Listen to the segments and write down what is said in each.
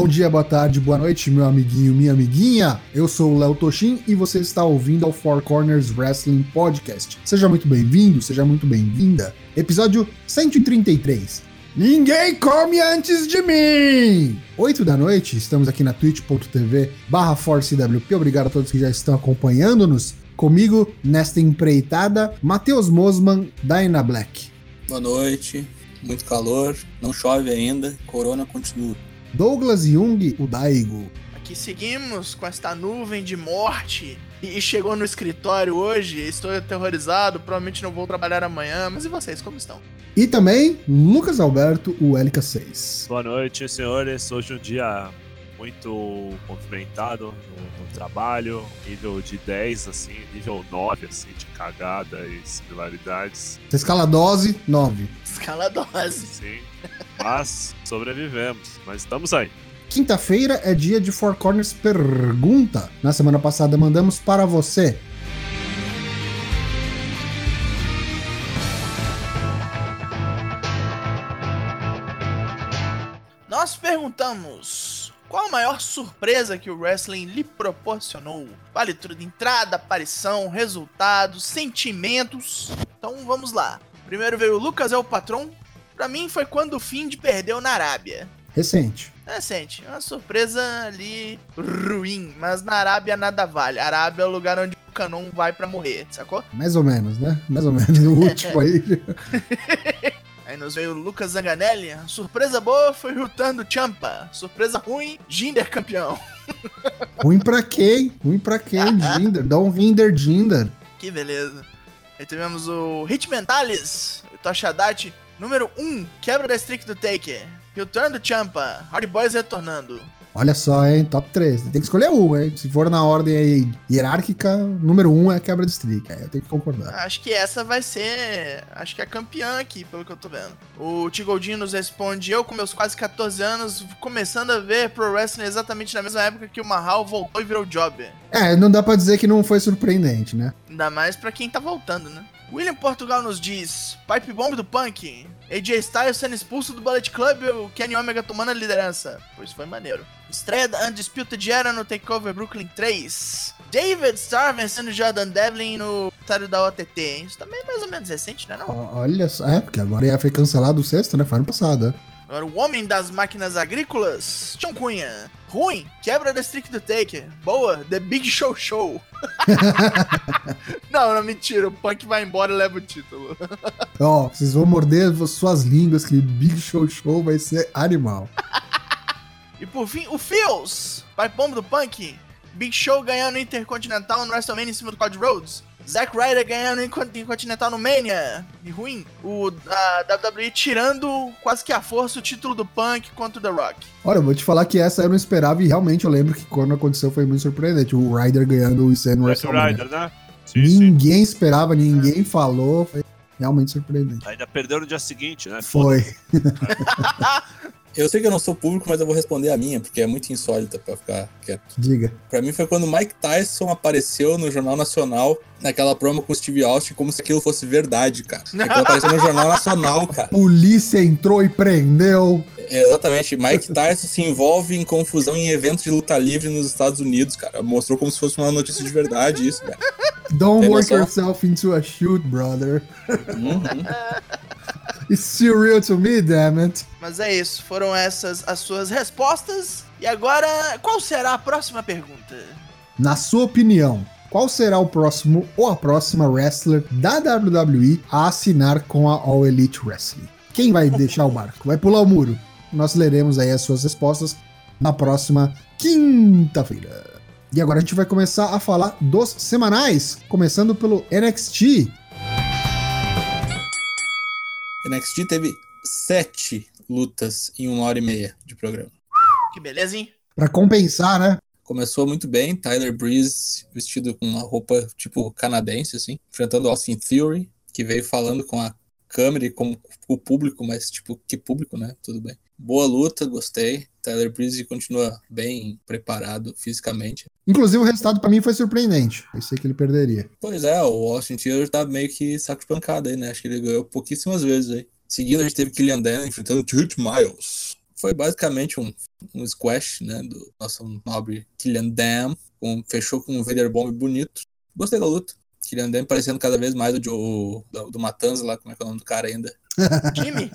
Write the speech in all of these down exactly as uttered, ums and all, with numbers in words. Bom dia, boa tarde, boa noite, meu amiguinho, minha amiguinha. Eu sou o Léo Toshin e você está ouvindo ao Four Corners Wrestling Podcast. Seja muito bem-vindo, seja muito bem-vinda. Episódio cento e trinta e três. Ninguém come antes de mim! oito da noite, estamos aqui na twitch ponto tv barra forcewp. Obrigado a todos que já estão acompanhando-nos. Comigo, nesta empreitada, Matheus Mosman, da Ina Black. Boa noite, muito calor, não chove ainda, corona continua. Douglas Jung, o Daigo. Aqui seguimos com esta nuvem de morte e chegou no escritório hoje, estou aterrorizado, provavelmente não vou trabalhar amanhã, mas e vocês, como estão? E também, Lucas Alberto, o L K seis. Boa noite, senhores, hoje é um dia muito movimentado no, no trabalho, nível de dez, assim, nível nove, assim, de cagada e similaridades. Você escala dose, nove. Escala dose. Sim, mas sobrevivemos, mas estamos aí. Quinta-feira é dia de Four Corners Pergunta. Na semana passada mandamos para você. Nós perguntamos: qual a maior surpresa que o wrestling lhe proporcionou? Vale tudo: entrada, aparição, resultados, sentimentos. Então vamos lá. Primeiro veio o Lucas é o Patrão. Pra mim foi quando o Finn perdeu na Arábia. Recente. Recente. Uma surpresa ali ruim, mas na Arábia nada vale. A Arábia é o lugar onde o Canon vai pra morrer, sacou? Mais ou menos, né? Mais ou menos. O último aí. Aí nos veio o Lucas Zanganelli. Surpresa boa foi o Tando Champa. Surpresa ruim, Ginder campeão. Ruim pra quem? Ruim pra quem, Ginder? Dá um Ginder, Ginder. Que beleza. Aí tivemos o Hit Mentalis, o Toshadate. Número um, quebra da streak do Taker. Return do Champa, Hard Boys retornando. Olha só, hein, top três. Tem que escolher um, hein. Se for na ordem aí hierárquica, número um é a quebra de streak. Aí eu tenho que concordar. Acho que essa vai ser... Acho que é a campeã aqui, pelo que eu tô vendo. O Tigoldinho nos responde: eu, com meus quase catorze anos, começando a ver pro wrestling exatamente na mesma época que o Mahal voltou e virou jobber. É, não dá pra dizer que não foi surpreendente, né? Ainda mais pra quem tá voltando, né? William Portugal nos diz: Pipe Bomb do Punk, A J Styles sendo expulso do Bullet Club e o Kenny Omega tomando a liderança. Pois foi maneiro. Estreia da Undisputed Era no Takeover Brooklyn três. David Starr vencendo Jordan Devlin no comentário da O T T, hein? Isso também é mais ou menos recente, né? Não, não? Olha só, é, porque agora já foi cancelado o sexto, né? Foi ano passado, é. Agora, o Homem das Máquinas Agrícolas, John Cunha. Ruim, quebra da streak do Taker. Boa, The Big Show Show. Não, não, mentira, o Punk vai embora e leva o título. Ó, oh, vocês vão morder suas línguas que Big Show Show vai ser animal. E por fim, o Fios, Pipe Bomb do Punk. Big Show ganhando Intercontinental no WrestleMania em cima do Cody Rhodes. Zack Ryder ganhando Intercontinental no Mania. E ruim. O a W W E tirando quase que à força o título do Punk contra o The Rock. Olha, eu vou te falar que essa eu não esperava e realmente eu lembro que quando aconteceu foi muito surpreendente. O Ryder ganhando o I C no WrestleMania. Ryder, né? Sim, ninguém sim. esperava, ninguém é. falou. Foi realmente surpreendente. Ainda perderam no dia seguinte, né? Foi. Eu sei que eu não sou público, mas eu vou responder a minha, porque é muito insólita pra ficar quieto. Diga. Pra mim foi quando o Mike Tyson apareceu no Jornal Nacional, naquela promo com o Steve Austin, como se aquilo fosse verdade, cara. Aquilo apareceu no Jornal Nacional, cara. A polícia entrou e prendeu. Exatamente. Mike Tyson se envolve em confusão em eventos de luta livre nos Estados Unidos, cara. Mostrou como se fosse uma notícia de verdade isso, cara. Don't Tem work noção? Yourself into a shoot, brother. Uhum. It's still real to me, damn it. Mas é isso, foram essas as suas respostas. E agora, qual será a próxima pergunta? Na sua opinião, qual será o próximo ou a próxima wrestler da W W E a assinar com a All Elite Wrestling? Quem vai deixar o barco? Vai pular o muro? Nós leremos aí as suas respostas na próxima quinta-feira. E agora a gente vai começar a falar dos semanais, começando pelo N X T. N X T teve sete lutas em uma hora e meia de programa. Que beleza, hein? Pra compensar, né? Começou muito bem, Tyler Breeze vestido com uma roupa tipo canadense, assim, enfrentando Austin Theory, que veio falando com a câmera e com o público, mas tipo, que público, né? Tudo bem. Boa luta, gostei. Tyler Breeze continua bem preparado fisicamente. Inclusive o resultado pra mim foi surpreendente. Eu sei que ele perderia. Pois é, o Austin Theory tá meio que saco de pancada aí, né? Acho que ele ganhou pouquíssimas vezes aí. Seguindo a gente teve Killian Dam enfrentando Killian Miles. Foi basicamente um um squash, né, do nosso nobre Killian Dam, com, fechou com um Vader Bomb bonito. Gostei da luta. Killian Dam parecendo cada vez mais o do, do, do Matanza lá, como é que é o nome do cara ainda? Jimmy.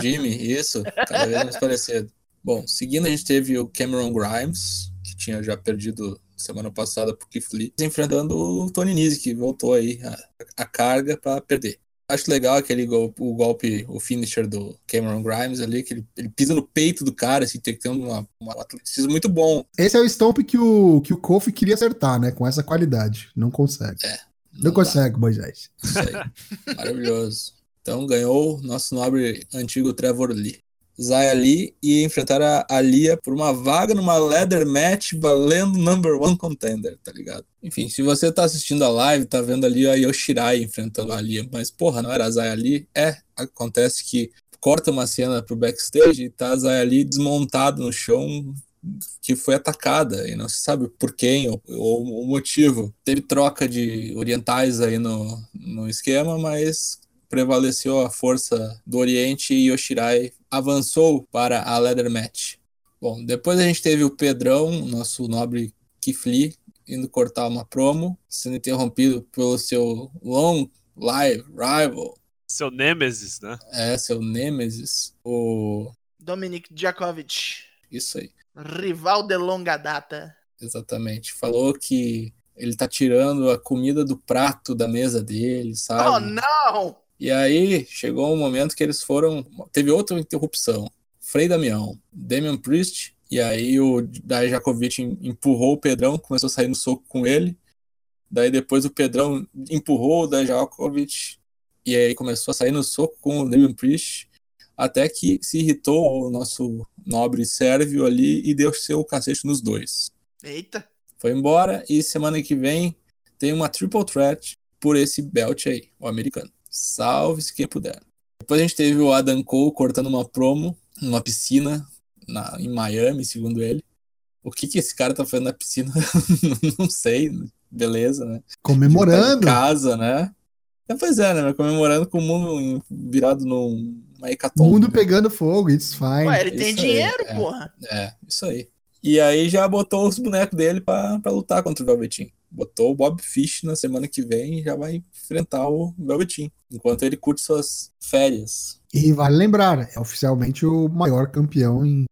Jimmy, isso. Cada vez mais parecido. Bom, seguindo a gente teve o Cameron Grimes, que tinha já perdido semana passada pro Keith Lee, enfrentando o Tony Nese, que voltou aí a, a carga pra perder. Acho legal aquele gol, o golpe, o finisher do Cameron Grimes ali, que ele, ele pisa no peito do cara, assim, tem que ter uma, uma, um atleticismo muito bom. Esse é o stomp que o, que o Kofi queria acertar, né? Com essa qualidade. Não consegue. É, não não consegue, Moisés. Isso aí. Maravilhoso. Então ganhou o nosso nobre antigo Trevor Lee. Zayali e enfrentar a Lia por uma vaga numa Leather Match valendo number one contender, tá ligado? Enfim, se você tá assistindo a live, tá vendo ali a Io Shirai enfrentando a Lia, mas porra, não era a Zayali? É, acontece que corta uma cena pro backstage e tá a Zayali desmontada no chão, que foi atacada, e não se sabe por quem ou, ou o motivo. Teve troca de orientais aí no, no esquema, mas prevaleceu a força do Oriente e Io Shirai avançou para a Leather Match. Bom, depois a gente teve o Pedrão, nosso nobre Keith Lee, indo cortar uma promo, sendo interrompido pelo seu long live rival. Seu Nemesis, né? É, seu Nemesis. O Dominic Djakovic. Isso aí. Rival de longa data. Exatamente. Falou que ele tá tirando a comida do prato da mesa dele, sabe? Oh, não! E aí, chegou um momento que eles foram... Teve outra interrupção. Frei Damião, Damian Priest, e aí o Djakovic empurrou o Pedrão, começou a sair no soco com ele. Daí depois o Pedrão empurrou o Djakovic, e aí começou a sair no soco com o Damian Priest, até que se irritou o nosso nobre sérvio ali e deu seu cacete nos dois. Eita! Foi embora, e semana que vem tem uma triple threat por esse belt aí, o americano. Salve-se quem puder. Depois a gente teve o Adam Cole cortando uma promo numa piscina na, em Miami, segundo ele. O que, que esse cara tá fazendo na piscina? Não sei. Beleza, né? Comemorando. Tá em casa, né? É, pois é, né? Comemorando com o mundo virado numa hecatombe. O mundo pegando fogo, it's fine. Ué, ele isso tem aí, dinheiro, é, porra. É, isso aí. E aí já botou os bonecos dele pra, pra lutar contra o Velveteen. Botou o Bob Fish na semana que vem e já vai enfrentar o Velveteen, enquanto ele curte suas férias. E vale lembrar, é oficialmente o maior campeão em...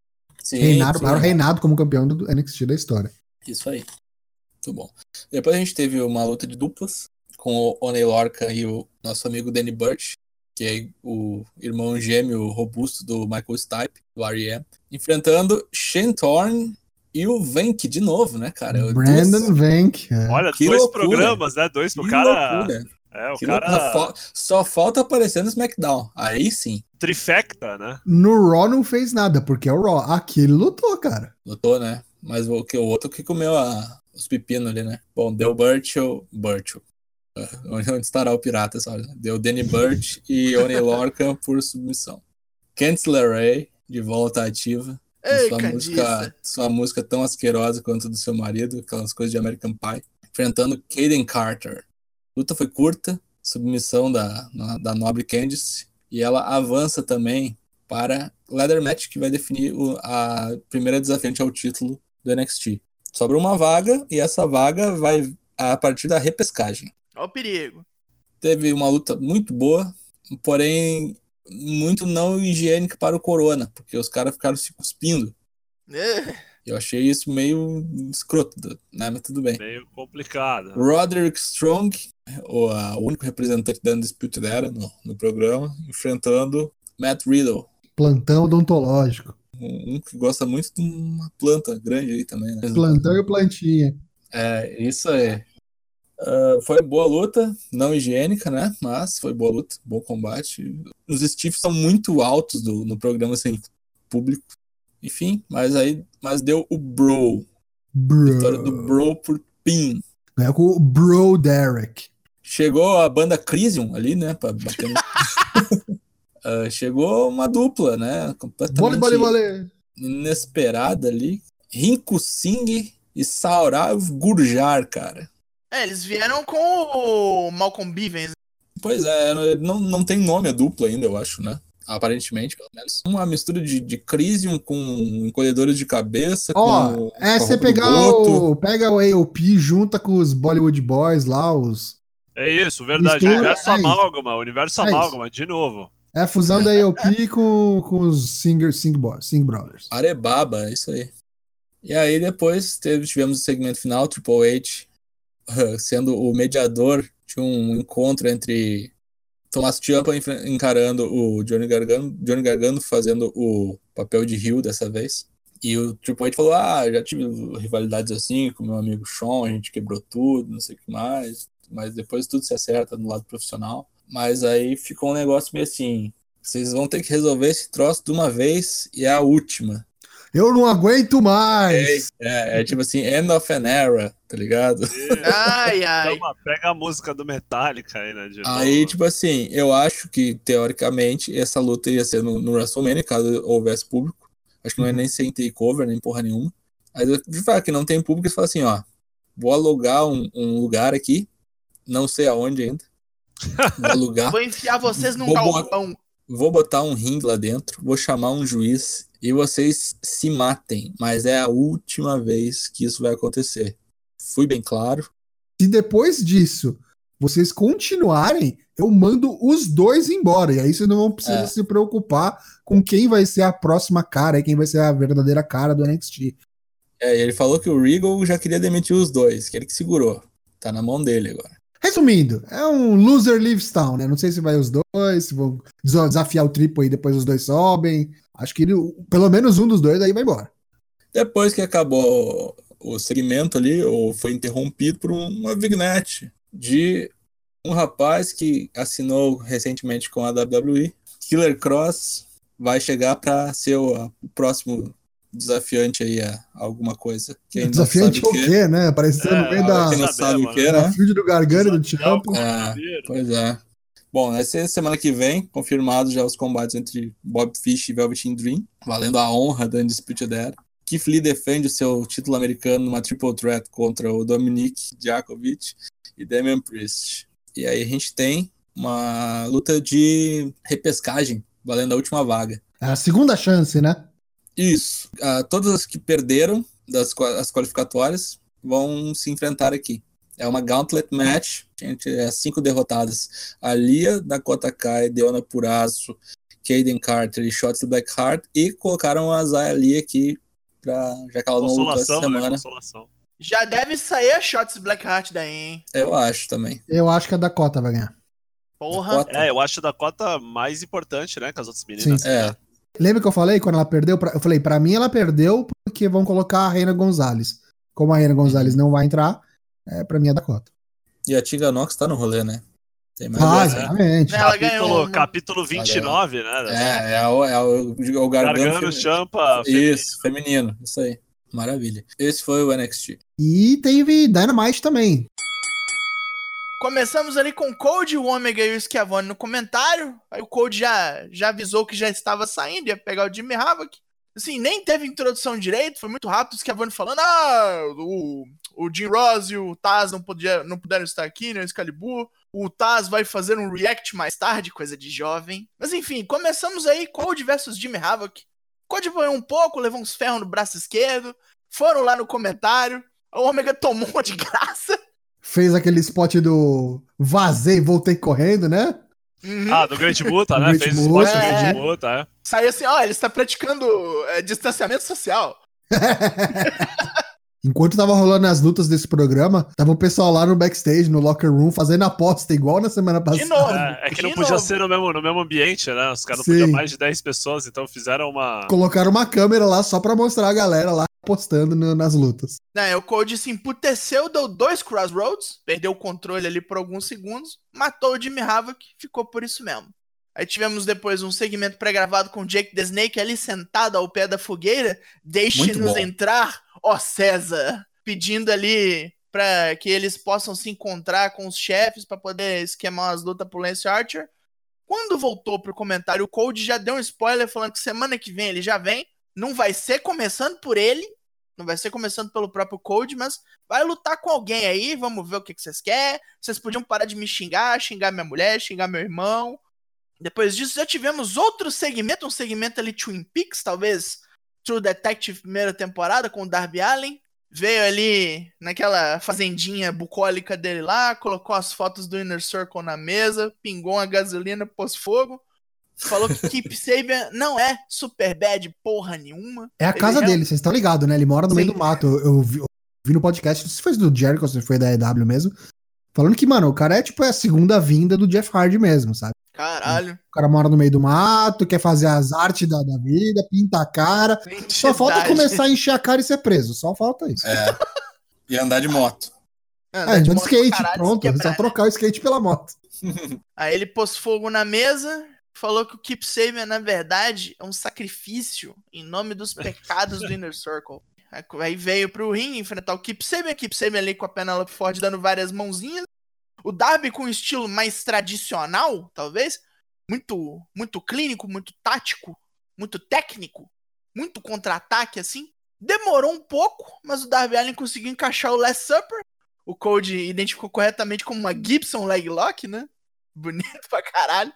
Sim, reinado, sim. Maior reinado como campeão do N X T da história. Isso aí. Muito bom. Depois a gente teve uma luta de duplas com o Oney Lorca e o nosso amigo Danny Burch, que é o irmão gêmeo robusto do Michael Stipe, do R E M, enfrentando Shane Thorne e o Venk de novo, né, cara? O Brandon dois... Venk. É. Olha, que dois loucura. Programas, né? Dois pro cara... É, o que cara... Fo... Só falta aparecer no SmackDown. Aí sim. Trifecta, né? No Raw não fez nada, porque é o Raw. Aqui ele lutou, cara. Lutou, né? Mas o, que, o outro que comeu a... os pepinos ali, né? Bom, deu Burchill... Burchill. Onde estará o pirata, sabe? Deu Danny Burch e Oney Lorca por submissão. Candice Ray, de volta ativa. Ei, sua, música, sua música tão asquerosa quanto a do seu marido, aquelas coisas de American Pie, enfrentando Kaden Carter. A luta foi curta, submissão da, da nobre Candice, e ela avança também para Leather Match, que vai definir o, a primeira desafiante ao título do N X T. Sobra uma vaga, e essa vaga vai a partir da repescagem. Olha o perigo. Teve uma luta muito boa, porém... muito não higiênico para o Corona, porque os caras ficaram se cuspindo. É. Eu achei isso meio escroto, né? Mas tudo bem. Meio complicado. Roderick Strong, o, a, o único representante da Undisputed Era no, no programa, enfrentando Matt Riddle. Plantão odontológico. Um, um que gosta muito de uma planta grande aí também, né? Plantão e plantinha. É, isso aí. Uh, foi boa luta, não higiênica, né? Mas foi boa luta, bom combate. Os stiffs são muito altos do, no programa sem assim, público. Enfim, mas aí mas deu o Bro. Bro. Vitória do Bro por pin. É o Bro Derek. Chegou a banda Crisium ali, né? Pra bater no... uh, chegou uma dupla, né? Completamente vale, vale, vale. Inesperada ali. Rinku Singh e Saurav Gurjar, cara. É, eles vieram com o Malcolm Bivens. Pois é, não, não tem nome a dupla ainda, eu acho, né? aparentemente, pelo menos. Uma mistura de, de Crisium com encolhedores de cabeça. Ó, oh, é você pegar o, pega o A O P, junta com os Bollywood Boys lá, os... É isso, verdade. Mistura, universo é amálgama, universo é amálgama, de novo. É a fusão da A O P com, com os Singer, Sing, Sing Brothers. Arebaba, é isso aí. E aí depois teve, tivemos o segmento final, Triple H, sendo o mediador de um encontro entre Tomás Ciampa encarando o Johnny Gargano, Johnny Gargano fazendo o papel de heel dessa vez. E o Triple H falou, ah, já tive rivalidades assim com meu amigo Sean, a gente quebrou tudo, não sei o que mais. Mas depois tudo se acerta no lado profissional. Mas aí ficou um negócio meio assim, vocês vão ter que resolver esse troço de uma vez e é a última. Eu não aguento mais! É, é, é tipo assim, end of an era, tá ligado? Ai, ai! Toma, pega a música do Metallica aí, né? Aí, tipo assim, eu acho que, teoricamente, essa luta ia ser no, no WrestleMania, caso houvesse público. Acho que não ia nem ser em takeover, nem porra nenhuma. Aí, de falar que não tem público, eles falam assim, ó, vou alugar um, um lugar aqui, não sei aonde ainda. Vou alugar. Vou enfiar vocês num galpão. Vou botar um ringue lá dentro, vou chamar um juiz e vocês se matem, mas é a última vez que isso vai acontecer. Fui bem claro. Se depois disso vocês continuarem, eu mando os dois embora, e aí vocês não vão precisar é. se preocupar com quem vai ser a próxima cara e quem vai ser a verdadeira cara do N X T. É, ele falou que o Regal já queria demitir os dois, que ele que segurou. Tá na mão dele agora. Resumindo, é um loser leaves town, né? Não sei se vai os dois, se vão desafiar o Triple e depois os dois sobem. Acho que ele, pelo menos um dos dois aí vai embora. Depois que acabou o segmento ali, ou foi interrompido por uma vignette de um rapaz que assinou recentemente com a W W E. Killer Cross vai chegar para ser o próximo desafiante aí a alguma coisa. Quem desafiante não sabe o quê, é, né? Aparecendo é, no meio da... Quem não sabe o quê, né? Da feud do Gargano e do Ciampa. É, pois é. Bom, essa semana que vem, confirmados já os combates entre Bob Fish e Velveteen Dream, valendo a honra da Undisputed Era. Keith Lee defende o seu título americano numa triple threat contra o Dominik Dijakovic e Damian Priest. E aí a gente tem uma luta de repescagem, valendo a última vaga. É a segunda chance, né? Isso. Uh, todas as que perderam das as qualificatórias vão se enfrentar aqui. É uma gauntlet match. Gente, é cinco derrotadas. A Lia, Dakota Kai, Deonna Purrazzo, Kaden Carter e Shotzi Blackheart. E colocaram a Zayali aqui pra, já que ela não lutou essa semana. Né? Já deve sair a Shotzi Blackheart daí, hein? Eu acho também. Eu acho que a Dakota vai ganhar. Porra. Dakota. É, eu acho a Dakota mais importante, né? Que as outras meninas. Sim. É. Lembra que eu falei quando ela perdeu? Eu falei, pra mim ela perdeu porque vão colocar a Reina Gonzalez. Como a Reina Gonzalez não vai entrar, é, pra mim é Dakota. E a Tegan Nox tá no rolê, né? Tem mais ah, coisa, exatamente. Né? Ela capítulo, ganhou. Capítulo vinte e nove, ela ganhou. Né? É, é, o, é o, o Gargano. Gargano Ciampa. Isso, feminino. Isso aí. Maravilha. Esse foi o N X T. E teve Dynamite também. Começamos ali com Cold, o Omega e o Schiavone no comentário. Aí o Cold já, já avisou que já estava saindo, ia pegar o Jimmy Havoc. Assim, nem teve introdução direito, foi muito rápido. O Schiavone falando, ah, o, o Jim Ross e o Taz não, podia, não puderam estar aqui, né, o Excalibur. O Taz vai fazer um react mais tarde, coisa de jovem. Mas enfim, começamos aí Cold versus Jimmy Havoc. Cold apanhou um pouco, levou uns ferros no braço esquerdo. Foram lá no comentário. O Omega tomou uma de graça. Fez aquele spot do vazei, voltei correndo, né? Uhum. Ah, do Great Muta, né? Great Fez o spot é, do Great Muta, é. Saiu assim, ó, ele está praticando é, distanciamento social. Enquanto tava rolando as lutas desse programa, tava o pessoal lá no backstage, no locker room, fazendo aposta, igual na semana passada. De novo. É, é que de não podia novo. Ser no mesmo, no mesmo ambiente, né? Os caras não podiam mais de dez pessoas, então fizeram uma... Colocaram uma câmera lá só pra mostrar a galera lá. Postando no, nas lutas. É, o Cody se emputeceu, deu dois crossroads, perdeu o controle ali por alguns segundos, matou o Jimmy Havoc, ficou por isso mesmo. Aí tivemos depois um segmento pré-gravado com Jake the Snake ali sentado ao pé da fogueira, deixe-nos entrar, ó César, pedindo ali pra que eles possam se encontrar com os chefes pra poder esquemar as lutas pro Lance Archer. Quando voltou pro comentário, o Cody já deu um spoiler falando que semana que vem ele já vem. Não vai ser começando por ele, não vai ser começando pelo próprio Cody, mas vai lutar com alguém aí, vamos ver o que, que vocês querem. Vocês podiam parar de me xingar, xingar minha mulher, xingar meu irmão. Depois disso, já tivemos outro segmento, um segmento ali Twin Peaks, talvez, True Detective primeira temporada, com o Darby Allin. Veio ali naquela fazendinha bucólica dele lá, colocou as fotos do Inner Circle na mesa, pingou uma gasolina, pôs fogo, falou que Keep Sabian não é super bad porra nenhuma. É a casa ele dele, é... vocês estão ligados, né? Ele mora no Sim. meio do mato. Eu, eu, vi, eu vi no podcast, não sei se foi do Jericho, se foi da E W mesmo, falando que, mano, o cara é tipo a segunda vinda do Jeff Hardy mesmo, sabe? Caralho. O cara mora no meio do mato, quer fazer as artes da, da vida, pinta a cara. Mentidade. Só falta começar a encher a cara e ser preso. Só falta isso. É. E andar de moto. Andar é, de, de moto skate, caralho, pronto. É só trocar o skate pela moto. Aí ele pôs fogo na mesa, falou que o Keep Sabian, na verdade, é um sacrifício em nome dos pecados do Inner Circle. Aí veio pro ringue enfrentar o Keep Sabian. Keep Sabian ali com a Penelope Ford dando várias mãozinhas. O Darby com um estilo mais tradicional, talvez, muito, muito clínico, muito tático, muito técnico, muito contra-ataque, assim. Demorou um pouco, mas o Darby Allin conseguiu encaixar o Last Supper. O Cody identificou corretamente como uma Gibson Leg Lock, né? Bonito pra caralho.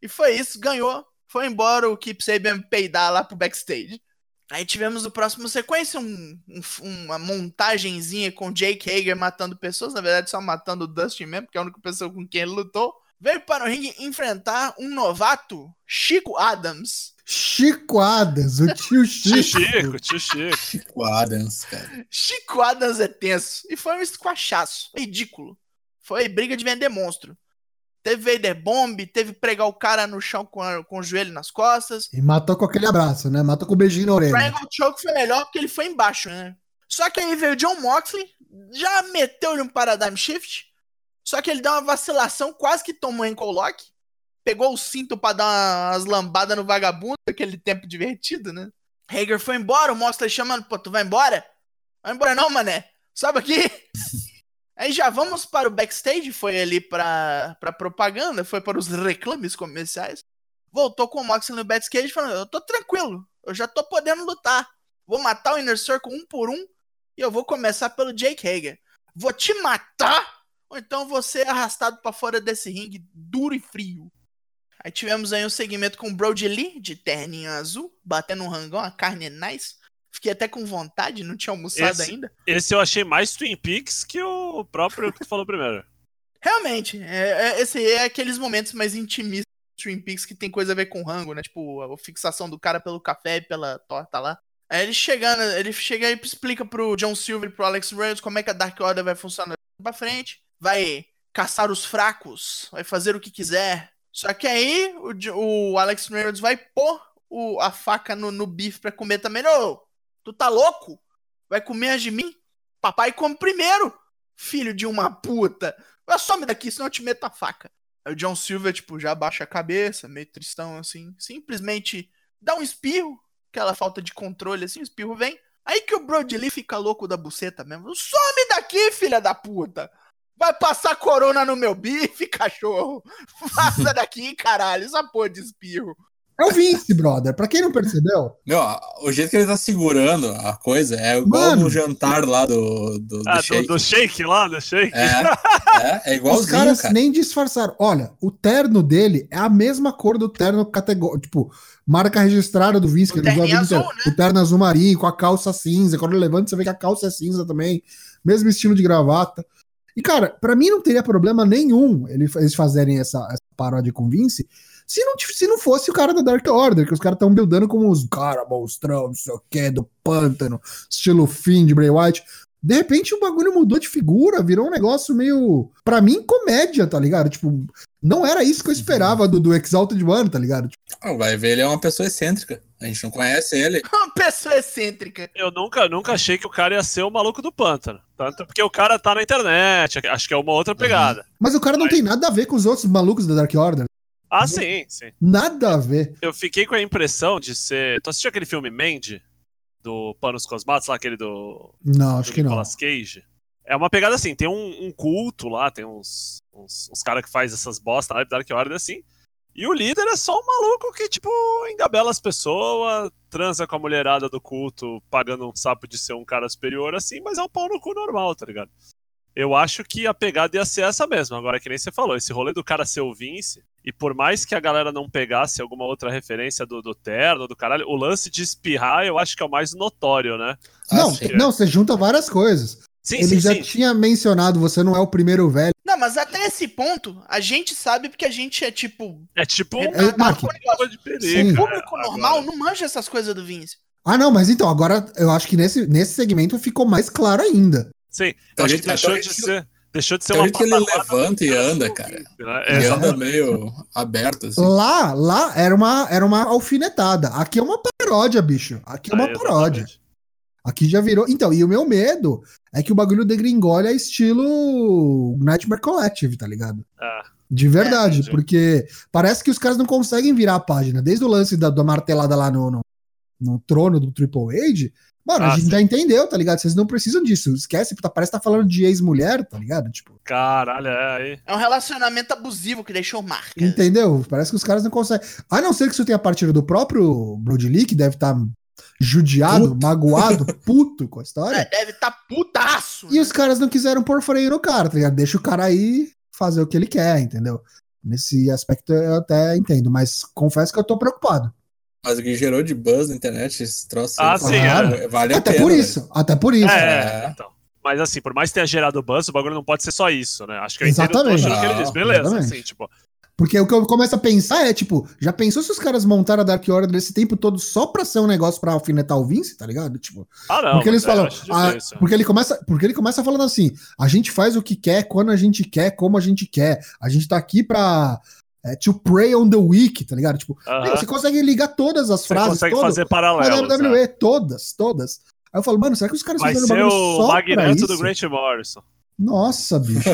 E foi isso, ganhou. Foi embora o Keep Sabian peidar lá pro backstage. Aí tivemos no próximo sequência um, um, uma montagenzinha com Jake Hager matando pessoas, na verdade só matando o Dustin mesmo, porque é a única pessoa com quem ele lutou. Veio para o ringue enfrentar um novato, Chico Adams. Chico Adams, o tio Chico. Chico, tio Chico. Chico Adams, cara. Chico Adams é tenso. E foi um esquachaço, ridículo. Foi briga de vender monstro. Teve Vader Bomb, teve pregar o cara no chão com, a, com o joelho nas costas. E matou com aquele abraço, né? Matou com o beijinho na orelha. O Triangle Choke foi melhor porque ele foi embaixo, né? Só que aí veio o John Moxley, já meteu-lhe um Paradigm Shift, só que ele deu uma vacilação, quase que tomou em ankle lock, pegou o cinto pra dar umas lambadas no vagabundo, aquele tempo divertido, né? Hager foi embora, o Moxley chamando, pô, tu vai embora? Vai embora não, mané. Sobe aqui. Aí já vamos para o backstage, foi ali para pra propaganda, foi para os reclames comerciais. Voltou com o Moxley no backstage falando, eu tô tranquilo, eu já tô podendo lutar. Vou matar o Inner Circle um por um e eu vou começar pelo Jake Hager. Vou te matar ou então vou ser arrastado para fora desse ringue duro e frio. Aí tivemos aí um segmento com o Brody Lee, de terninho azul, batendo um rangão, a carne nice. Fiquei até com vontade, não tinha almoçado esse, ainda. Esse eu achei mais Twin Peaks que o próprio que tu falou primeiro. Realmente, é, é, esse é aqueles momentos mais intimistas do Twin Peaks que tem coisa a ver com rango, né? Tipo, a fixação do cara pelo café e pela torta lá. Aí ele chegando, ele chega e explica pro John Silver e pro Alex Reynolds como é que a Dark Order vai funcionar pra frente. Vai caçar os fracos, vai fazer o que quiser. Só que aí o, o Alex Reynolds vai pôr o, a faca no, no bife pra comer também. Ô! Tu tá louco? Vai comer antes de mim? Papai come primeiro, filho de uma puta. Mas some daqui, senão eu te meto a faca. Aí o John Silver, tipo, já abaixa a cabeça, meio tristão, assim. Simplesmente dá um espirro, aquela falta de controle, assim, o espirro vem. Aí que o Brody Lee fica louco da buceta mesmo. Some daqui, filha da puta. Vai passar corona no meu bife, cachorro. Passa daqui, caralho. Essa porra de espirro. É o Vince, brother. Pra quem não percebeu... Meu, o jeito que ele tá segurando a coisa é igual no jantar lá do, do, do ah, shake. Do, do shake lá, do shake. É, é, é igualzinho, os caras cara. nem disfarçaram. Olha, o terno dele é a mesma cor do terno categórico. Tipo, marca registrada do Vince. Que o, ele terno usou azul, né? O terno azul marinho, com a calça cinza. Quando ele levanta, você vê que a calça é cinza também. Mesmo estilo de gravata. E, cara, pra mim não teria problema nenhum eles fazerem essa, essa paródia com o Vince... Se não, se não fosse o cara da Dark Order, que os caras estão buildando como os caras monstrão, não sei o que, do pântano, estilo Finn de Bray Wyatt. De repente o bagulho mudou de figura, virou um negócio meio, pra mim, comédia, tá ligado? Tipo, não era isso que eu esperava do, do Exalted One, tá ligado? Tipo... Ah, vai ver, ele é uma pessoa excêntrica. A gente não conhece ele. Uma pessoa excêntrica. Eu nunca, nunca achei que o cara ia ser o maluco do pântano. Tanto porque o cara tá na internet, acho que é uma outra pegada. Uhum. Mas o cara não Mas... tem nada a ver com os outros malucos da Dark Order. Ah, sim, sim. Nada a ver. Eu fiquei com a impressão de ser... Tu assistiu aquele filme Mandy? Do Panos Cosmatos, lá aquele do... Não, acho do que Nicolas não. Cage. É uma pegada assim, tem um, um culto lá, tem uns, uns, uns caras que faz essas bostas lá, Dark Order assim. E o líder é só um maluco que, tipo, engabela as pessoas, transa com a mulherada do culto, pagando um sapo de ser um cara superior assim, mas é um pau no cu normal, tá ligado? eu acho que a pegada ia ser essa mesmo. Agora, que nem você falou, esse rolê do cara ser o Vince, e por mais que a galera não pegasse alguma outra referência do, do terno, do caralho, o lance de espirrar eu acho que é o mais notório, né? Não, assim, não, você junta várias coisas. Sim, Ele sim, já sim. tinha mencionado, você não é o primeiro velho. Não, mas até esse ponto, a gente sabe porque a gente é tipo... É tipo um... É, é, Mark, de perigo, o público cara, normal agora não manja essas coisas do Vince. Ah, não, mas então, agora eu acho que nesse, nesse segmento ficou mais claro ainda. Sim, então, acho gente, que deixou de ser... Deixou de ser então, uma ele levanta e anda, cara. É, e anda meio aberto, assim. Lá, lá era uma, era uma alfinetada. Aqui é uma paródia, bicho. Aqui é uma ah, paródia. Exatamente. Aqui já virou... Então, e o meu medo é que o bagulho degringole é estilo Nightmare Collective, tá ligado? Ah. De verdade, é, porque parece que os caras não conseguem virar a página. Desde o lance da, da martelada lá no, no, no trono do Triple H... Mano, ah, a gente sim. já entendeu, tá ligado? Vocês não precisam disso. Esquece, parece que tá falando de ex-mulher, tá ligado? Tipo, caralho, é aí. É um relacionamento abusivo que deixou marca. Entendeu? Parece que os caras não conseguem. A não ser que isso tenha partido do próprio Brody Lee, que deve estar tá judiado, puto. magoado, puto com a história. É, deve estar tá putaço. E né? os caras não quiseram pôr freio no cara, tá ligado? Deixa o cara aí fazer o que ele quer, entendeu? Nesse aspecto eu até entendo, mas confesso que eu tô preocupado. Mas o que gerou de buzz na internet, esse troço... Ah, sim, é. Vale a até pena, por isso, velho. Até por isso. É, é. Então. Mas assim, por mais que tenha gerado buzz, o bagulho não pode ser só isso, né? Acho que eu entendo o que ele diz. Beleza, assim, tipo... Porque o que eu começo a pensar é, tipo, já pensou se os caras montaram a Dark Order esse tempo todo só pra ser um negócio pra alfinetar o Vince, tá ligado? Tipo, ah, não. Porque eles falam... Ah, porque, ele começa, porque ele começa falando assim, a gente faz o que quer, quando a gente quer, como a gente quer. A gente tá aqui pra... É, to prey on the weak, tá ligado? Tipo, uh-huh. Você consegue ligar todas as você frases. Você consegue todo, fazer paralelos. W W E, é. todas, todas. Aí eu falo, mano, será que os caras fizeram um bagulho só pra isso? Vai ser o Magneto do Grant Morrison. Nossa, bicho.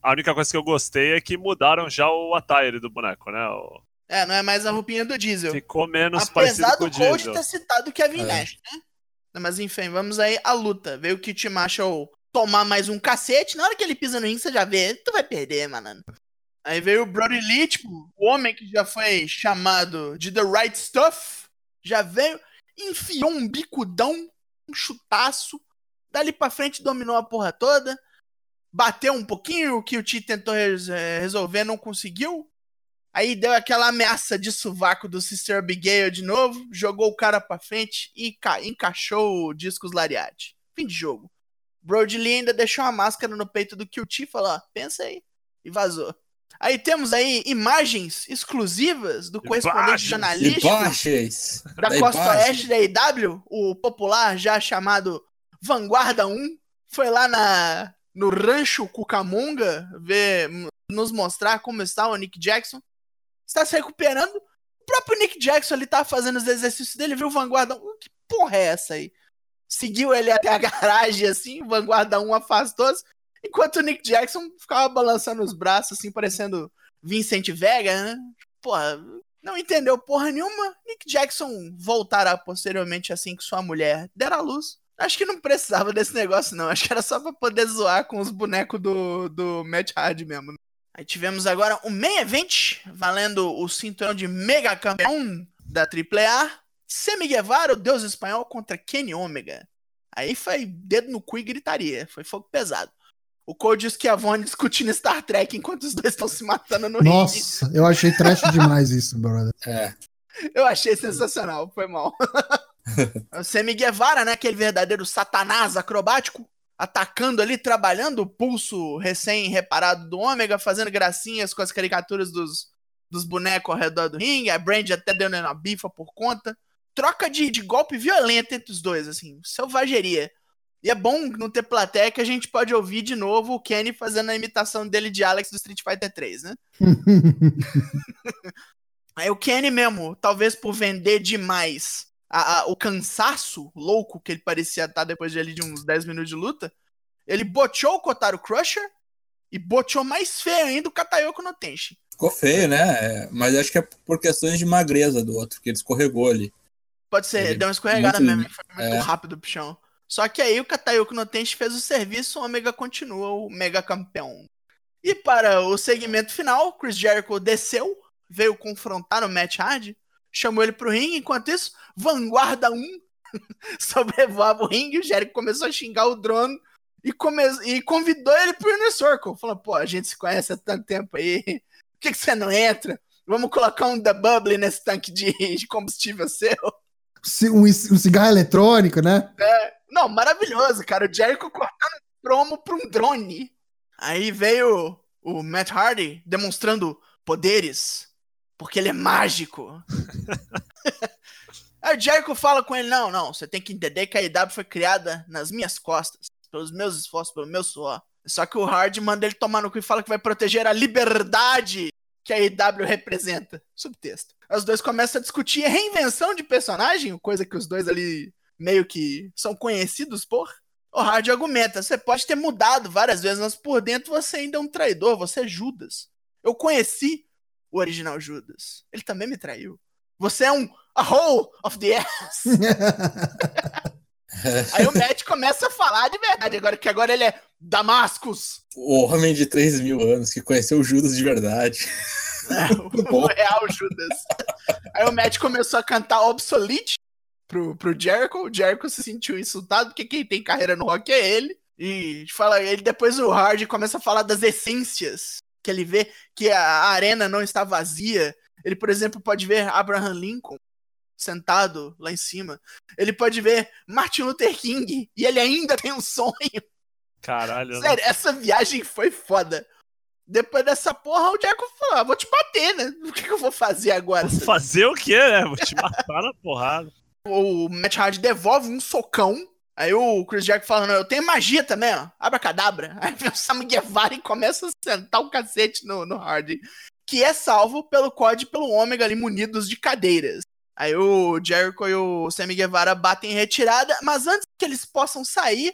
A única coisa que eu gostei é que mudaram já o attire do boneco, né? O... É, não é mais a roupinha do Diesel. Ficou menos Apesar parecido com o Diesel. Apesar do Cold ter citado o Kevin é. Nash, né? Mas enfim, vamos aí à luta. Veio o Kit Marshall tomar mais um cacete. Na hora que ele pisa no ring, você já vê. Tu vai perder, mano. Aí veio o Brody Lee, tipo, o homem que já foi chamado de The Right Stuff, já veio, enfiou um bicudão, um chutaço, dali pra frente dominou a porra toda, bateu um pouquinho, o que o T tentou res- resolver, não conseguiu, aí deu aquela ameaça de sovaco do Sister Abigail de novo, jogou o cara pra frente e ca- encaixou o discos lariate. Fim de jogo. Brody Lee ainda deixou a máscara no peito do Q T e falou, ó, pensa aí, e vazou. Aí temos aí imagens exclusivas do correspondente jornalista da, da Costa Oeste da I W, o popular já chamado Vanguarda um, foi lá na, no Rancho Cucamonga ver, nos mostrar como está o Nick Jackson. Está se recuperando. O próprio Nick Jackson ali tá fazendo os exercícios dele, viu o Vanguarda um. Que porra é essa aí? Seguiu ele até a garagem assim, o Vanguarda um afastou-se. Enquanto o Nick Jackson ficava balançando os braços, assim, parecendo Vincent Vega, né? Porra, não entendeu porra nenhuma. Nick Jackson voltará posteriormente assim que sua mulher der à luz. Acho que não precisava desse negócio, não. Acho que era só pra poder zoar com os bonecos do, do Matt Hardy mesmo. Aí tivemos agora o Main Event, valendo o cinturão de mega campeão da A A A. Sammy Guevara, o Deus Espanhol, contra Kenny Omega. Aí foi dedo no cu e gritaria. Foi fogo pesado. O Cody e o Schiavone discutindo Star Trek enquanto os dois estão se matando no ringue. Nossa, eu achei trash demais isso, brother. É. Eu achei sensacional, foi mal. O Sammy Guevara, né, aquele verdadeiro satanás acrobático, atacando ali, trabalhando o pulso recém-reparado do Ômega, fazendo gracinhas com as caricaturas dos, dos bonecos ao redor do ringue. A Brandi até deu na bifa por conta. Troca de, de golpe violento entre os dois, assim, selvageria. E é bom não ter plateia que a gente pode ouvir de novo o Kenny fazendo a imitação dele de Alex do Street Fighter três, né? Aí o Kenny mesmo, talvez por vender demais a, a, o cansaço louco que ele parecia estar depois de, ali, de uns dez minutos de luta, ele boteou o Kotaro Crusher e boteou mais feio ainda o Katayoko no Tenchi. Ficou feio, né? É, mas acho que é por questões de magreza do outro, que ele escorregou ali. Pode ser, ele deu uma escorregada muito, mesmo, foi muito é... rápido pro chão. Só que aí o Katayoko no Tenchi fez o serviço, o Omega continua o mega campeão. E para o segmento final, Chris Jericho desceu, veio confrontar o Matt Hardy, chamou ele pro ringue, enquanto isso, Vanguarda um sobrevoava o ringue, o Jericho começou a xingar o drone e, come... e convidou ele pro Inner Circle. Falou, pô, a gente se conhece há tanto tempo aí, por que que você não entra? Vamos colocar um The Bubble nesse tanque de, de combustível seu. Um, um cigarro eletrônico, né? É. Não, maravilhoso, cara. O Jericho cortando promo pra um drone. Aí veio o Matt Hardy demonstrando poderes, porque ele é mágico. Aí o Jericho fala com ele, não, não, você tem que entender que a I W foi criada nas minhas costas, pelos meus esforços, pelo meu suor. Só que o Hardy manda ele tomar no cu e fala que vai proteger a liberdade que a I W representa. Subtexto. Os dois começam a discutir a reinvenção de personagem, coisa que os dois ali meio que são conhecidos por. O Hardy argumenta, você pode ter mudado várias vezes, mas por dentro você ainda é um traidor, você é Judas. Eu conheci o original Judas. Ele também me traiu. Você é um a hole of the ass. Aí o Matt começa a falar de verdade, agora que agora ele é Damascus. O homem de três mil anos que conheceu o Judas de verdade. É, o, o real Judas. Aí o Matt começou a cantar Obsolete pro, pro Jericho. O Jericho se sentiu insultado, porque quem tem carreira no rock é ele. E fala, ele depois o Hardy começa a falar das essências, que ele vê que a arena não está vazia. Ele, por exemplo, pode ver Abraham Lincoln sentado lá em cima. Ele pode ver Martin Luther King e ele ainda tem um sonho. Caralho. Sério, né? Essa viagem foi foda. Depois dessa porra, o Jericho falou, ah, vou te bater, né? O que, que eu vou fazer agora? Vou fazer o quê, né? Vou te matar na porrada. O Matt Hardy devolve um socão. Aí o Chris Jericho fala, não, eu tenho magia também, ó. Abracadabra. Aí vem o Sam Guevara e começa a sentar o cacete no, no Hardy. Que é salvo pelo Cody e pelo Ômega ali munidos de cadeiras. Aí o Jericho e o Sammy Guevara batem em retirada, mas antes que eles possam sair,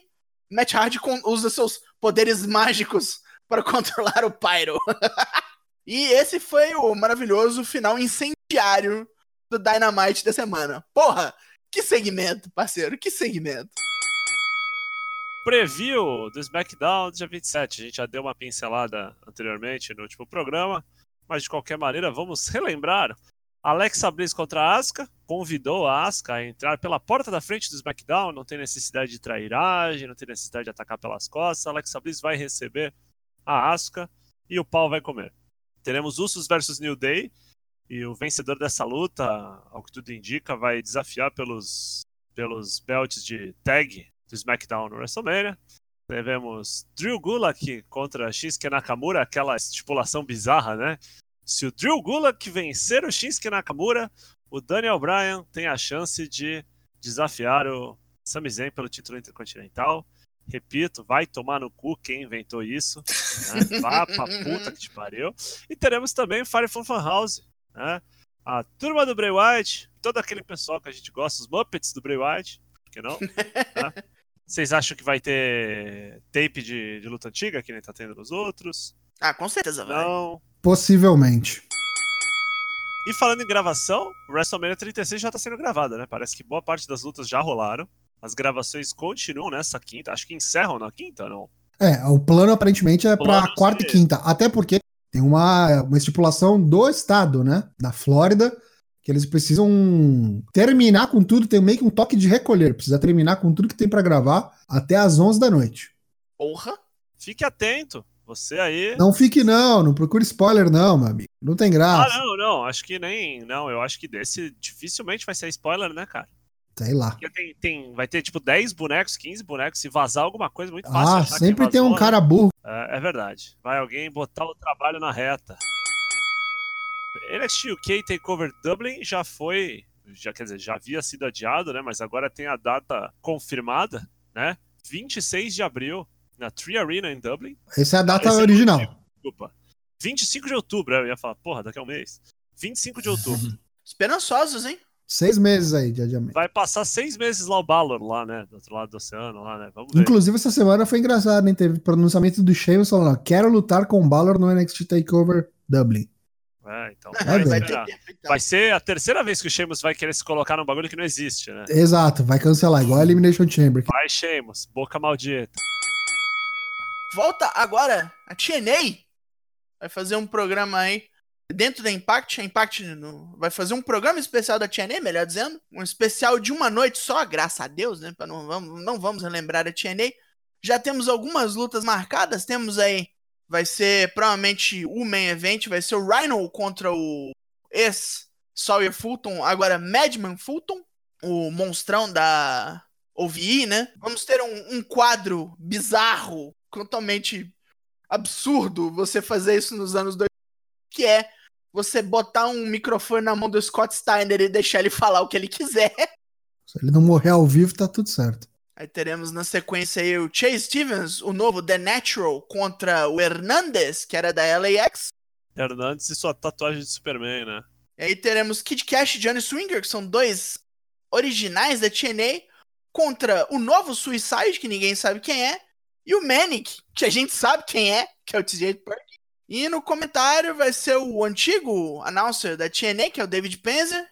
Matt Hardy usa seus poderes mágicos para controlar o Pyro. E esse foi o maravilhoso final incendiário do Dynamite da semana. Porra, que segmento, parceiro, que segmento. Preview do SmackDown dia vinte e sete. A gente já deu uma pincelada anteriormente no último programa, mas de qualquer maneira vamos relembrar. Alexa Bliss contra a Asuka, convidou a Asuka a entrar pela porta da frente do SmackDown, não tem necessidade de trairagem, não tem necessidade de atacar pelas costas, a Alexa Bliss vai receber a Asuka e o pau vai comer. Teremos Usos versus New Day, e o vencedor dessa luta, ao que tudo indica, vai desafiar pelos, pelos belts de tag do SmackDown no WrestleMania. Teremos Drew Gulak contra Shinsuke Nakamura, aquela estipulação bizarra, né? Se o Drew Gulak vencer o Shinsuke Nakamura, o Daniel Bryan tem a chance de desafiar o Sami Zayn pelo título intercontinental. Repito, vai tomar no cu quem inventou isso. Né? Vá pra puta que te pariu. E teremos também o Fire Fun Fun House, né? A turma do Bray Wyatt, todo aquele pessoal que a gente gosta, os Muppets do Bray Wyatt, por que não? Né? Vocês acham que vai ter tape de, de luta antiga, que nem tá tendo nos outros? Ah, com certeza vai. Não. Possivelmente. E falando em gravação, o WrestleMania trinta e seis já está sendo gravada, né? Parece que boa parte das lutas já rolaram. As gravações continuam nessa quinta. Acho que encerram na quinta, não? É, o plano aparentemente é para quarta e quinta. Até porque tem uma, uma estipulação do estado, né? Da Flórida, que eles precisam terminar com tudo. Tem meio que um toque de recolher. Precisa terminar com tudo que tem para gravar até às onze da noite. Porra! Fique atento! Você aí... Não fique não, não procure spoiler não, meu amigo. Não tem graça. Ah, não, não, acho que nem... Não, eu acho que desse dificilmente vai ser spoiler, né, cara? Sei lá. Porque tem, tem, vai ter tipo dez bonecos, quinze bonecos, se vazar alguma coisa, muito fácil. Ah, sempre tem um cara burro. É, é verdade. Vai alguém botar o trabalho na reta. N X T U K Takeover Dublin já foi... Já, quer dizer, já havia sido adiado, né? Mas agora tem a data confirmada, né? vinte e seis de abril. Na Tree Arena em Dublin. Essa é a data Esse original. É Desculpa. vinte e cinco de outubro, eu ia falar, porra, daqui a um mês. vinte e cinco de outubro. Esperançosos, hein? Seis meses aí de adiamento. Vai passar seis meses lá o Balor, lá, né? Do outro lado do oceano, lá, né? Vamos ver. Inclusive, essa semana foi engraçado, né? Teve pronunciamento do Sheamus falando, quero lutar com o Balor no N X T Takeover Dublin. É, então. Vai, vai, ter tempo, então. Vai ser a terceira vez que o Sheamus vai querer se colocar num bagulho que não existe, né? Exato, vai cancelar, igual a Elimination Chamber. Vai, Sheamus, boca maldita. Volta agora, a T N A vai fazer um programa aí dentro da Impact, a Impact no, vai fazer um programa especial da T N A, melhor dizendo, um especial de uma noite só, graças a Deus, né, pra não, vamos, não vamos relembrar a T N A, Já temos algumas lutas marcadas, temos aí, vai ser provavelmente o main event, vai ser o Rhino contra o ex-Sawyer Fulton, agora Madman Fulton, o monstrão da O V I, né? Vamos ter um, um quadro bizarro, totalmente absurdo você fazer isso nos anos dois mil, que é você botar um microfone na mão do Scott Steiner e deixar ele falar o que ele quiser. Se ele não morrer ao vivo, tá tudo certo. Aí teremos na sequência aí o Chase Stevens, o novo The Natural, contra o Hernandez, que era da L A X. Hernandez e sua tatuagem de Superman, né? E aí teremos Kid Cash e Johnny Swinger, que são dois originais da T N A, contra o novo Suicide, que ninguém sabe quem é, e o Manic, que a gente sabe quem é, que é o T J Perkins. E no comentário vai ser o antigo announcer da T N A, que é o David Penzer,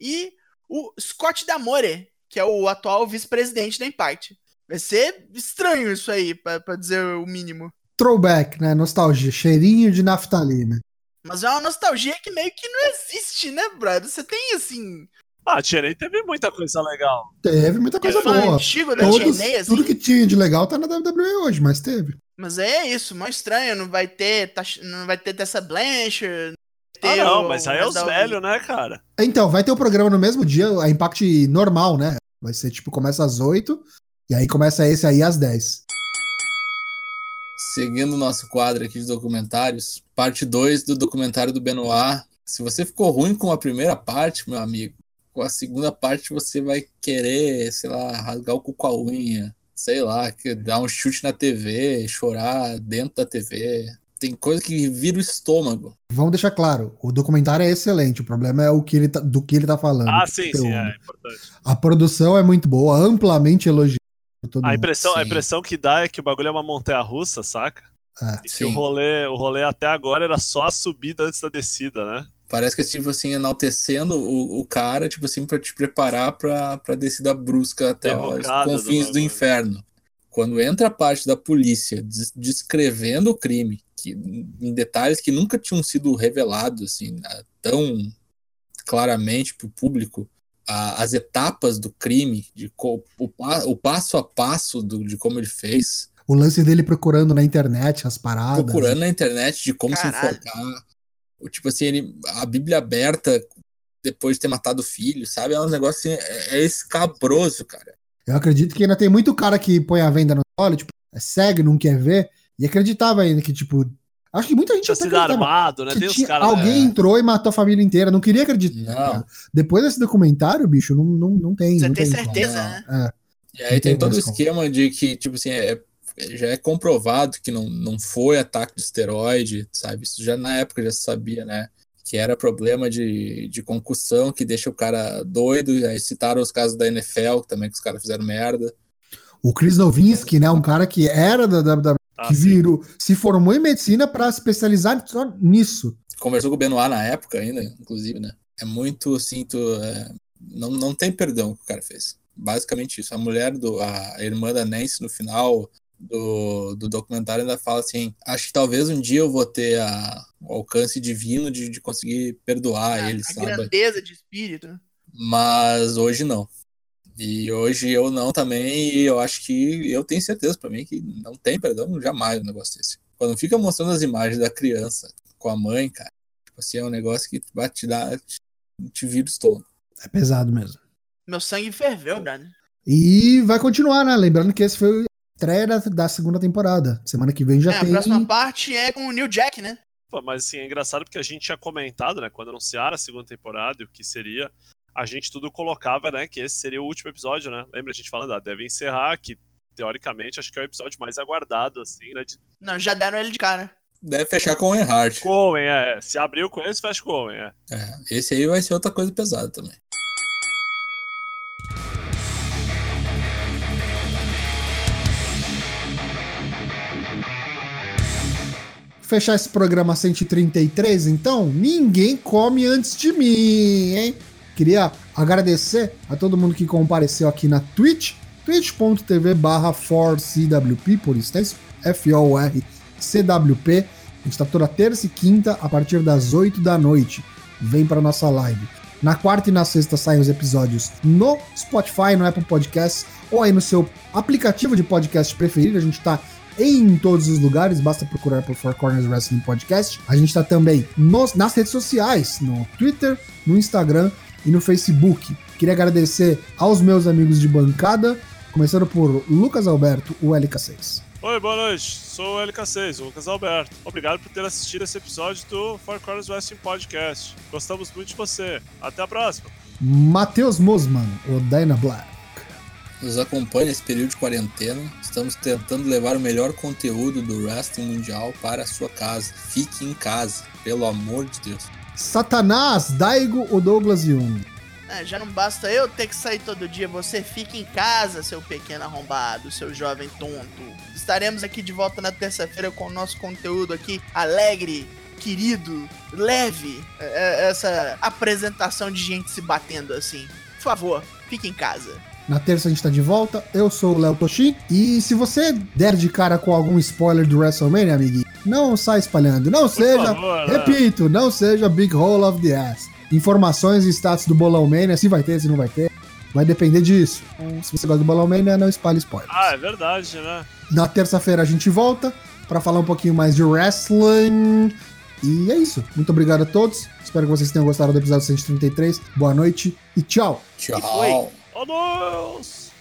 e o Scott D'Amore, que é o atual vice-presidente da Impact. Vai ser estranho isso aí, pra, pra dizer o mínimo. Throwback, né? Nostalgia. Cheirinho de naftalina. Mas é uma nostalgia que meio que não existe, né, brother? Você tem, assim... Ah, a T N A teve muita coisa legal. Teve muita coisa é boa. Antigo da Todos, T N A, assim... Tudo que tinha de legal tá na W W E hoje, mas teve. Mas é isso, mó estranho. Não vai ter, tá, não vai ter Tessa Blanchard... Ah, não, o... mas aí é os velhos, né, cara? Então, vai ter o um programa no mesmo dia, a Impact normal, né? Vai ser, tipo, começa às oito, e aí começa esse aí às dez. Seguindo o nosso quadro aqui de documentários, parte dois do documentário do Benoit. Se você ficou ruim com a primeira parte, meu amigo, com a segunda parte você vai querer, sei lá, rasgar o cu com a unha, sei lá, que dar um chute na T V, chorar dentro da T V... Tem coisa que vira o estômago. Vamos deixar claro, o documentário é excelente, o problema é o que ele tá, do que ele tá falando. Ah, sim, sim, é, é importante. A produção é muito boa, amplamente elogiada por todo mundo. Impressão, a impressão que dá é que o bagulho é uma montanha-russa, saca? É, e que o rolê, o rolê até agora era só a subida antes da descida, né? Parece que, tipo assim, enaltecendo o, o cara, tipo assim, pra te preparar pra, pra descida brusca até os confins do, do inferno. Quando entra a parte da polícia des- descrevendo o crime, que, em detalhes que nunca tinham sido revelados assim, tão claramente para o público, a, as etapas do crime, de co- o, o passo a passo do, de como ele fez. O lance dele procurando na internet as paradas. Procurando na internet de como Caralho. se enforcar. Tipo assim, ele, a Bíblia aberta depois de ter matado o filho, sabe? É um negócio assim, é, é escabroso, cara. Eu acredito que ainda tem muito cara que põe a venda no olho, tipo, é cego, não quer ver. E acreditava ainda que, tipo... Acho que muita gente... Tinha sido armado, né? Tem tinha, os cara, alguém é... entrou e matou a família inteira. Não queria acreditar. Não. Depois desse documentário, bicho, não, não, não tem... Você não tem, tem certeza, né? É. E aí tem, tem todo o esquema como. de que, tipo assim, é, já é comprovado que não, não foi ataque de esteroide, sabe? Isso já na época já se sabia, né? Que era problema de, de concussão, que deixa o cara doido. E aí citaram os casos da N F L, também que os caras fizeram merda. O Chris Novinsky, né? Um cara que era da W W E. Ah, que virou, sim. se formou em medicina pra especializar só nisso. Conversou com o Benoit na época ainda, inclusive, né? É muito, assim, tu, é, não, não tem perdão o que o cara fez. Basicamente isso. A mulher, do, a irmã da Nancy, no final do, do documentário, ainda fala assim, acho que talvez um dia eu vou ter a, o alcance divino de, de conseguir perdoar ah, ele, a sabe? A grandeza de espírito. Mas hoje não. E hoje eu não também, e eu acho que eu tenho certeza pra mim que não tem perdão jamais um negócio desse. Quando fica mostrando as imagens da criança com a mãe, cara, tipo assim, é um negócio que vai te dar, te, te vira o estômago. É pesado mesmo. Meu sangue ferveu, Brad. E vai continuar, né? Lembrando que esse foi a estreia da, da segunda temporada. Semana que vem já é, tem... A próxima parte é com o New Jack, né? Pô, mas assim, é engraçado porque a gente tinha comentado, né? Quando anunciaram a segunda temporada e o que seria... A gente tudo colocava, né, que esse seria o último episódio, né? Lembra a gente falando, ah, deve encerrar, que teoricamente acho que é o episódio mais aguardado, assim, né? De... Não, já deram ele de cara. Deve fechar com o Earhart. Com o Owen, é. Se abriu com esse, fecha com o Owen, é. É, esse aí vai ser outra coisa pesada também. Fechar esse programa cento e trinta e três, então? Ninguém come antes de mim, hein? Queria agradecer a todo mundo que compareceu aqui na Twitch, twitch ponto t v barra four C W P, por extenso, F O R C W P. A gente está toda terça e quinta, a partir das oito da noite. Vem para nossa live. Na quarta e na sexta saem os episódios no Spotify, no Apple Podcasts ou aí no seu aplicativo de podcast preferido. A gente tá em todos os lugares, basta procurar por Four Corners Wrestling Podcast. A gente tá também nos, nas redes sociais, no Twitter, no Instagram e no Facebook. Queria agradecer aos meus amigos de bancada, começando por Lucas Alberto, o L K seis. Oi, boa noite, sou o L K seis, o Lucas Alberto. Obrigado por ter assistido esse episódio do Four Corners Wrestling Podcast. Gostamos muito de você. Até a próxima. Matheus Mosman, o Dyna Black. Nos acompanha nesse período de quarentena. Estamos tentando levar o melhor conteúdo do wrestling mundial para a sua casa. Fique em casa, pelo amor de Deus. Satanás, Daigo, o Douglas Jung. Já não basta eu ter que sair todo dia, você fica em casa, seu pequeno arrombado, seu jovem tonto. Estaremos aqui de volta na terça-feira com o nosso conteúdo aqui, alegre, querido, leve, essa apresentação de gente se batendo assim. Por favor, fique em casa. Na terça a gente tá de volta, eu sou o Léo Toshin, e se você der de cara com algum spoiler do WrestleMania, amiguinho, não sai espalhando, não seja, favor, repito, não seja big hole of the ass. Informações e status do Bolão Mania, se vai ter, se não vai ter, vai depender disso. Então, se você gosta do Bolão Mania, não espalhe spoilers. Ah, é verdade, né? Na terça-feira a gente volta pra falar um pouquinho mais de wrestling. E é isso. Muito obrigado a todos. Espero que vocês tenham gostado do episódio cento e trinta e três. Boa noite e tchau. Tchau. Oh, Deus.